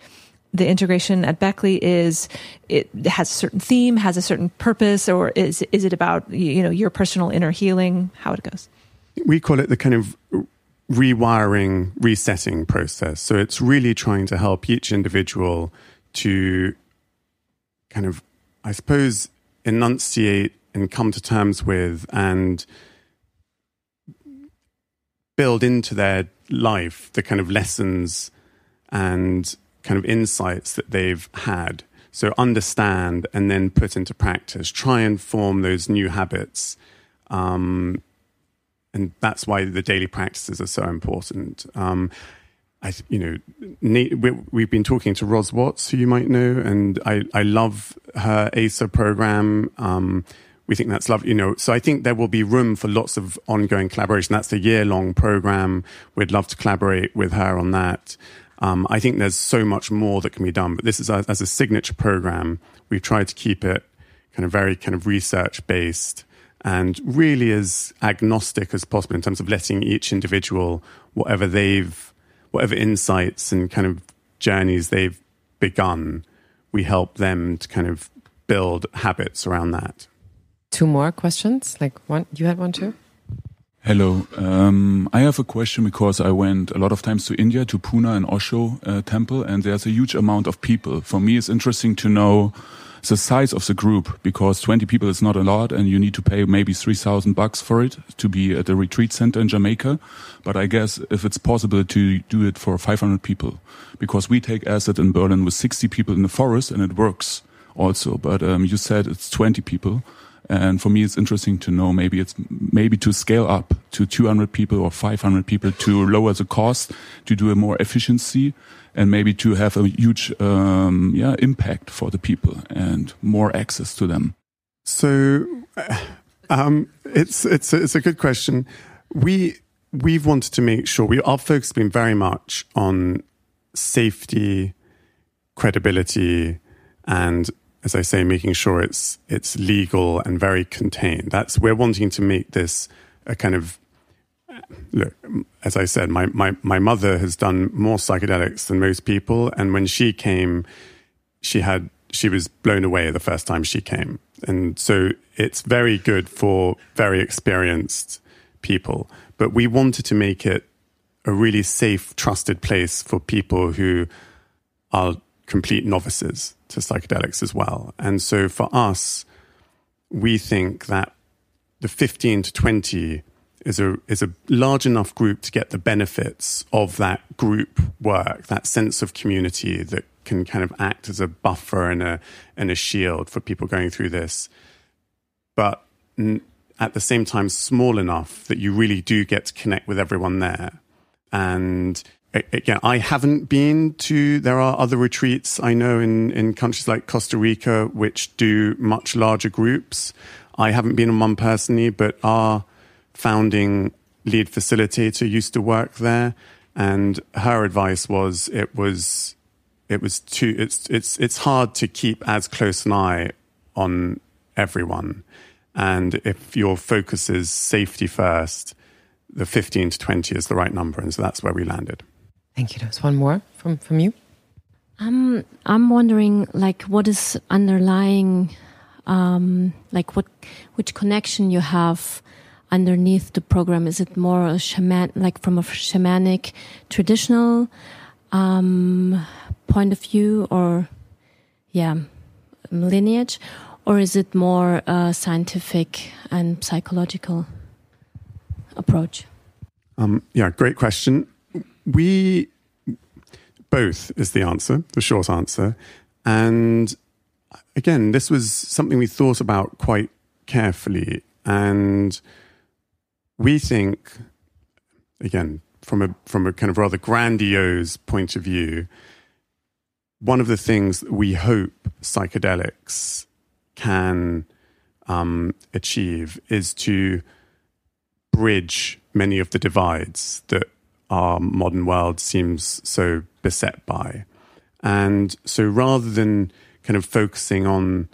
the integration at Beckley is, it has a certain theme, has a certain purpose, or is is it about, you know, your personal inner healing, how it goes? We call it the kind of rewiring, resetting process. So it's really trying to help each individual to kind of, I suppose, enunciate and come to terms with and build into their life the kind of lessons and kind of insights that they've had. So understand and then put into practice, try and form those new habits, um, and that's why the daily practices are so important. Um, I, you know, Nate, we, we've been talking to Ros Watts, who you might know, and I, I love her A S A program. Um, we think that's lovely, you know. So I think there will be room for lots of ongoing collaboration. That's a year-long program. We'd love to collaborate with her on that. Um, I think there's so much more that can be done. But this is a, as a signature program. We've tried to keep it kind of very kind of research-based, and really as agnostic as possible in terms of letting each individual, whatever they've, whatever insights and kind of journeys they've begun, we help them to kind of build habits around that. Two more questions? Like one, you had one too? Hello. Um, I have a question because I went a lot of times to India, to Pune and Osho uh, temple, and there's a huge amount of people. For me, it's interesting to know the size of the group, because twenty people is not a lot and you need to pay maybe three thousand bucks for it to be at the retreat center in Jamaica. But I guess if it's possible to do it for five hundred people, because we take acid in Berlin with sixty people in the forest and it works also. But um, you said it's twenty people. And for me, it's interesting to know, maybe it's maybe to scale up to two hundred people or five hundred people to lower the cost, to do a more efficiency, and maybe to have a huge um, yeah impact for the people and more access to them. So um, it's it's it's a good question. We we've wanted to make sure we our focus has been very much on safety, credibility, and, as I say, making sure it's it's legal and very contained. That's, we're wanting to make this a kind of look, as I said, my, my, my mother has done more psychedelics than most people. And when she came, she had she was blown away the first time she came. And so it's very good for very experienced people. But we wanted to make it a really safe, trusted place for people who are complete novices to psychedelics as well. And so for us, we think that the fifteen to twenty is a is a large enough group to get the benefits of that group work, that sense of community that can kind of act as a buffer and a and a shield for people going through this. But n- at the same time, small enough that you really do get to connect with everyone there. And again, I haven't been to, there are other retreats I know in, in countries like Costa Rica, which do much larger groups. I haven't been on one personally, but our founding lead facilitator used to work there, and her advice was it was it was too it's it's it's hard to keep as close an eye on everyone, and if your focus is safety first, the fifteen to twenty is the right number, and so that's where we landed. Thank you. There's one more from from you. Um, I'm wondering, like, what is underlying, um, like, what which connection you have underneath the program? Is it more a shaman, like from a shamanic traditional um, point of view, or yeah, lineage, or is it more uh, scientific and psychological approach? Um, yeah, great question. We both is the answer, the short answer, and again, this was something we thought about quite carefully, and we think, again, from a from a kind of rather grandiose point of view, one of the things that we hope psychedelics can um, achieve is to bridge many of the divides that our modern world seems so beset by. And so rather than kind of focusing on,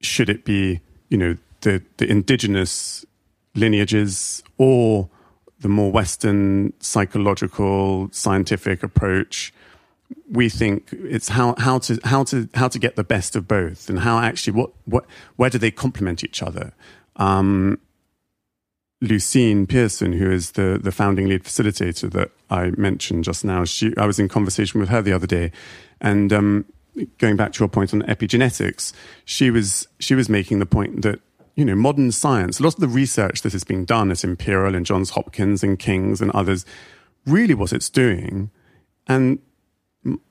should it be, you know, the, the indigenous lineages or the more Western psychological scientific approach, we think it's how how to how to how to get the best of both, and how actually what what where do they complement each other. um Lucian Pearson, who is the the founding lead facilitator that I mentioned just now, she I was in conversation with her the other day, and um going back to your point on epigenetics, she was she was making the point that, you know, modern science, a lot of the research that is being done at Imperial and Johns Hopkins and King's and others, really what it's doing, and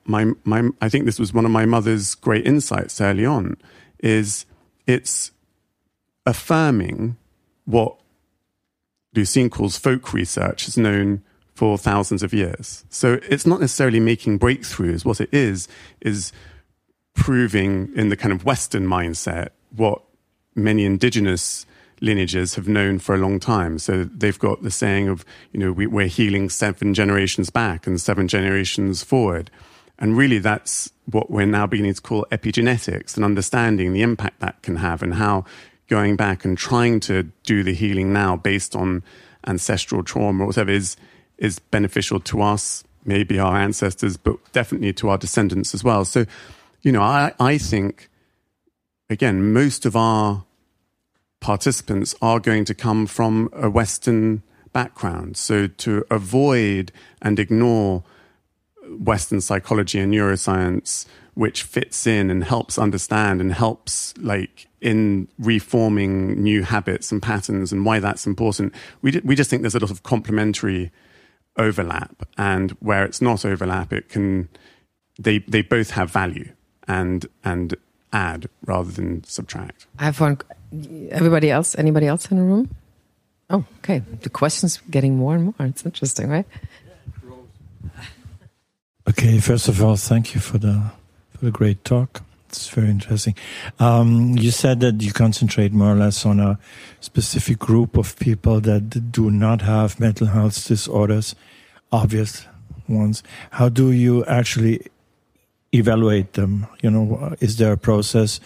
my my I think this was one of my mother's great insights early on, is it's affirming what Lucien calls folk research has known for thousands of years. So it's not necessarily making breakthroughs. What it is, is proving in the kind of Western mindset what many indigenous lineages have known for a long time. So they've got the saying of, you know, we, we're healing seven generations back and seven generations forward. And really that's what we're now beginning to call epigenetics, and understanding the impact that can have, and how going back and trying to do the healing now based on ancestral trauma or whatever is, is beneficial to us, maybe our ancestors, but definitely to our descendants as well. So, you know, I, I think... Again, most of our participants are going to come from a Western background. So to avoid and ignore Western psychology and neuroscience, which fits in and helps understand and helps like in reforming new habits and patterns and why that's important, we, d- we just think there's a lot of complementary overlap. And where it's not overlap, it can they they both have value and and add rather than subtract. I have one. Everybody else? Anybody else in the room? Oh, okay. The question's getting more and more. It's interesting, right? Okay. First of all, thank you for the for the great talk. It's very interesting. Um, you said that you concentrate more or less on a specific group of people that do not have mental health disorders, obvious ones. How do you actually evaluate them? You know, is there a process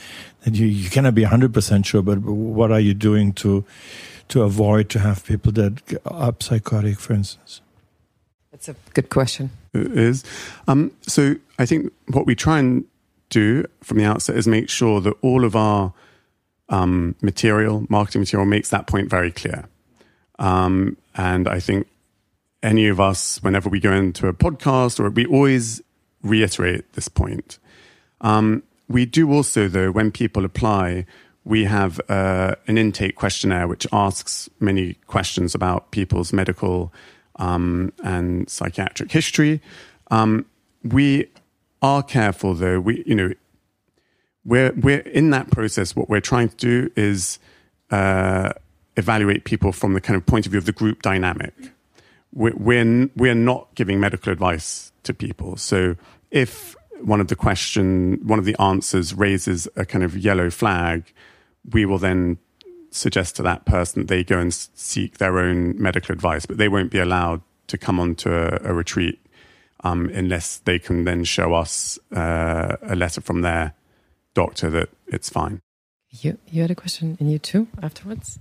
that you, you cannot be one hundred percent sure, but what are you doing to to avoid to have people that are psychotic, for instance? That's a good question. It is. Um, so I think what we try and do from the outset is make sure that all of our um, material, marketing material, makes that point very clear. Um, and I think any of us, whenever we go into a podcast, or we always reiterate this point. Um, we do also, though, when people apply, we have uh, an intake questionnaire which asks many questions about people's medical um, and psychiatric history. Um, we are careful, though. We, you know, we're we're in that process. What we're trying to do is uh, evaluate people from the kind of point of view of the group dynamic. We're we're, we're not giving medical advice to people. So if one of the question, one of the answers raises a kind of yellow flag, we will then suggest to that person they go and seek their own medical advice, but they won't be allowed to come onto a, a retreat um, unless they can then show us uh, a letter from their doctor that it's fine. You, you had a question, and you too, afterwards?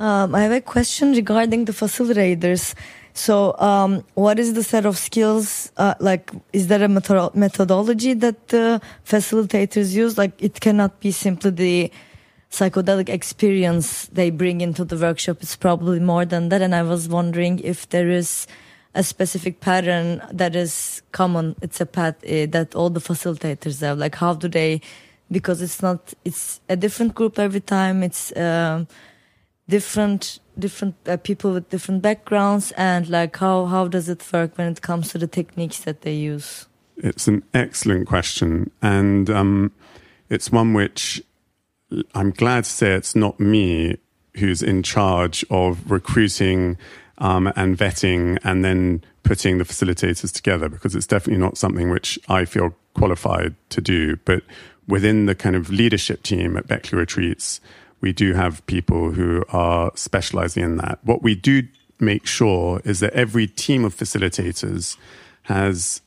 Um, I have a question regarding the facilitators. So um, what is the set of skills? Uh, like, is there a metho- methodology that the facilitators use? Like, it cannot be simply the psychedelic experience they bring into the workshop. It's probably more than that. And I was wondering if there is a specific pattern that is common. It's a path uh, that all the facilitators have. Like, how do they, because it's not, it's a different group every time. It's uh, different... different uh, people with different backgrounds, and like how, how does it work when it comes to the techniques that they use? It's an excellent question, and um, it's one which I'm glad to say it's not me who's in charge of recruiting um, and vetting and then putting the facilitators together, because it's definitely not something which I feel qualified to do. But within the kind of leadership team at Beckley Retreats, we do have people who are specializing in that. What we do make sure is that every team of facilitators has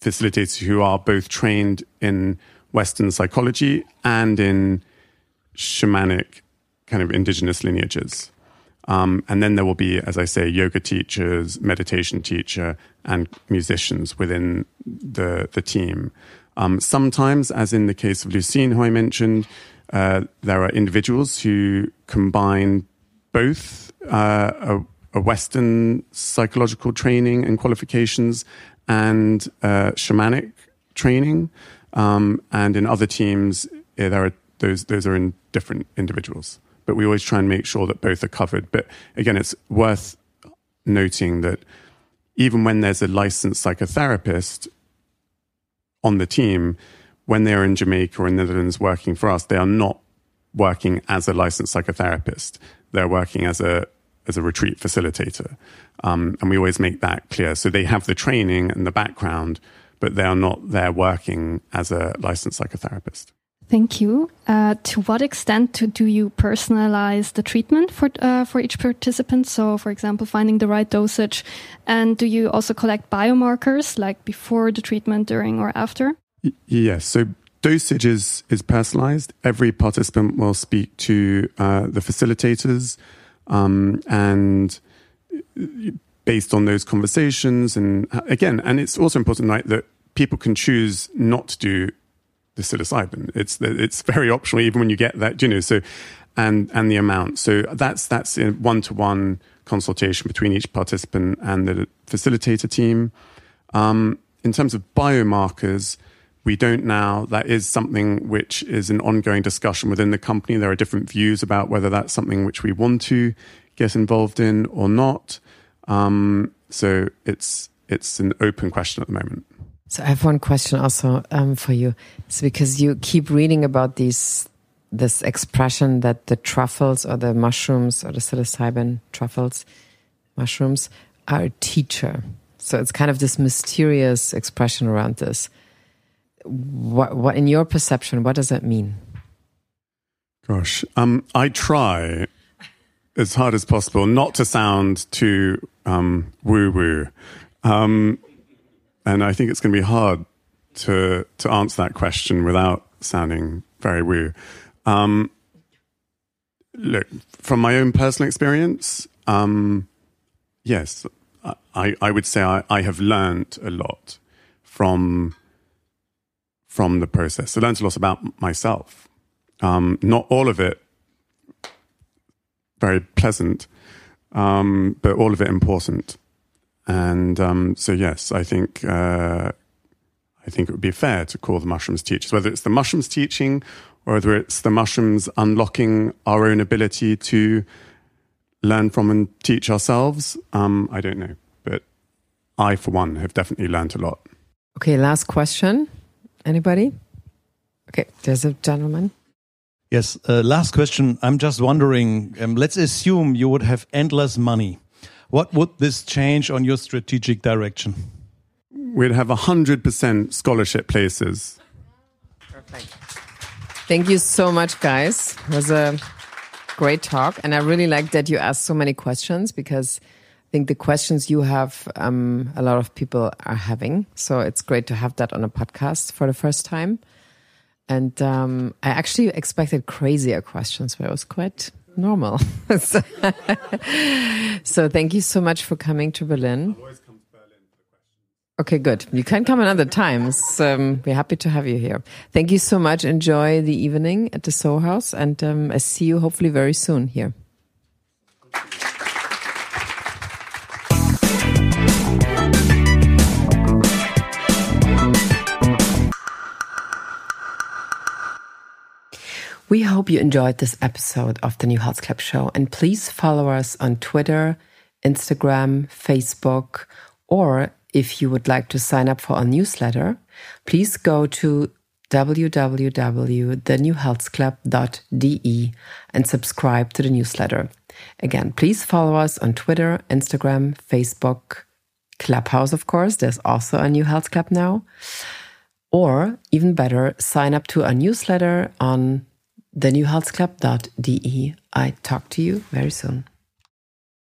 facilitators who are both trained in Western psychology and in shamanic kind of indigenous lineages. Um, and then there will be, as I say, yoga teachers, meditation teacher, and musicians within the, the team. Um, sometimes, as in the case of Lucian, who I mentioned, Uh, there are individuals who combine both uh, a, a Western psychological training and qualifications and uh, shamanic training. Um, and in other teams, yeah, there are those those are in different individuals. But we always try and make sure that both are covered. But again, it's worth noting that even when there's a licensed psychotherapist on the team, when they're in Jamaica or in the Netherlands working for us, they are not working as a licensed psychotherapist. They're working as a as a retreat facilitator. Um, and we always make that clear. So they have the training and the background, but they are not there working as a licensed psychotherapist. Thank you. Uh, to what extent to, do you personalize the treatment for uh, for each participant? So, for example, finding the right dosage. And do you also collect biomarkers, like before the treatment, during or after? Yes, so dosage is, is personalized. Every participant will speak to uh, the facilitators, um, and based on those conversations, and again, and it's also important, right, that people can choose not to do the psilocybin. It's it's very optional, even when you get that, you know. So, and and the amount. So that's that's a one-to-one consultation between each participant and the facilitator team. Um, in terms of biomarkers, we don't now. That is something which is an ongoing discussion within the company. There are different views about whether that's something which we want to get involved in or not. Um, so it's it's an open question at the moment. So I have one question also um, for you. It's because you keep reading about these this expression that the truffles or the mushrooms or the psilocybin truffles, mushrooms are a teacher. So it's kind of this mysterious expression around this. What, what, in your perception, what does that mean? Gosh, um, I try as hard as possible not to sound too um, woo-woo, um, and I think it's going to be hard to to answer that question without sounding very woo. Um, Look, from my own personal experience, um, yes, I, I would say I, I have learned a lot from from the process. I learned a lot about myself. Um, not all of it very pleasant, um, but all of it important. And um, so, yes, I think uh, I think it would be fair to call the mushrooms teachers, whether it's the mushrooms teaching or whether it's the mushrooms unlocking our own ability to learn from and teach ourselves. Um, I don't know, but I, for one, have definitely learned a lot. Okay, last question. Anybody? Okay, there's a gentleman. Yes, uh, last question. I'm just wondering, um, let's assume you would have endless money. What would this change on your strategic direction? We'd have one hundred percent scholarship places. Perfect. Thank you so much, guys. It was a great talk. And I really like that you asked so many questions, because I think the questions you have, um, a lot of people are having. So it's great to have that on a podcast for the first time. And um, I actually expected crazier questions, but it was quite normal. so, so thank you so much for coming to Berlin. I'll always come to Berlin for questions. Okay, good. You can come another time. So, um, we're happy to have you here. Thank you so much. Enjoy the evening at the Soho House, and um, I see you hopefully very soon here. We hope you enjoyed this episode of the New Health Club Show, and please follow us on Twitter, Instagram, Facebook, or if you would like to sign up for our newsletter, please go to w w w dot the new health club dot d e and subscribe to the newsletter. Again, please follow us on Twitter, Instagram, Facebook, Clubhouse, of course. There's also a New Health Club now. Or even better, sign up to our newsletter on the new health club dot d e. I talk to you very soon.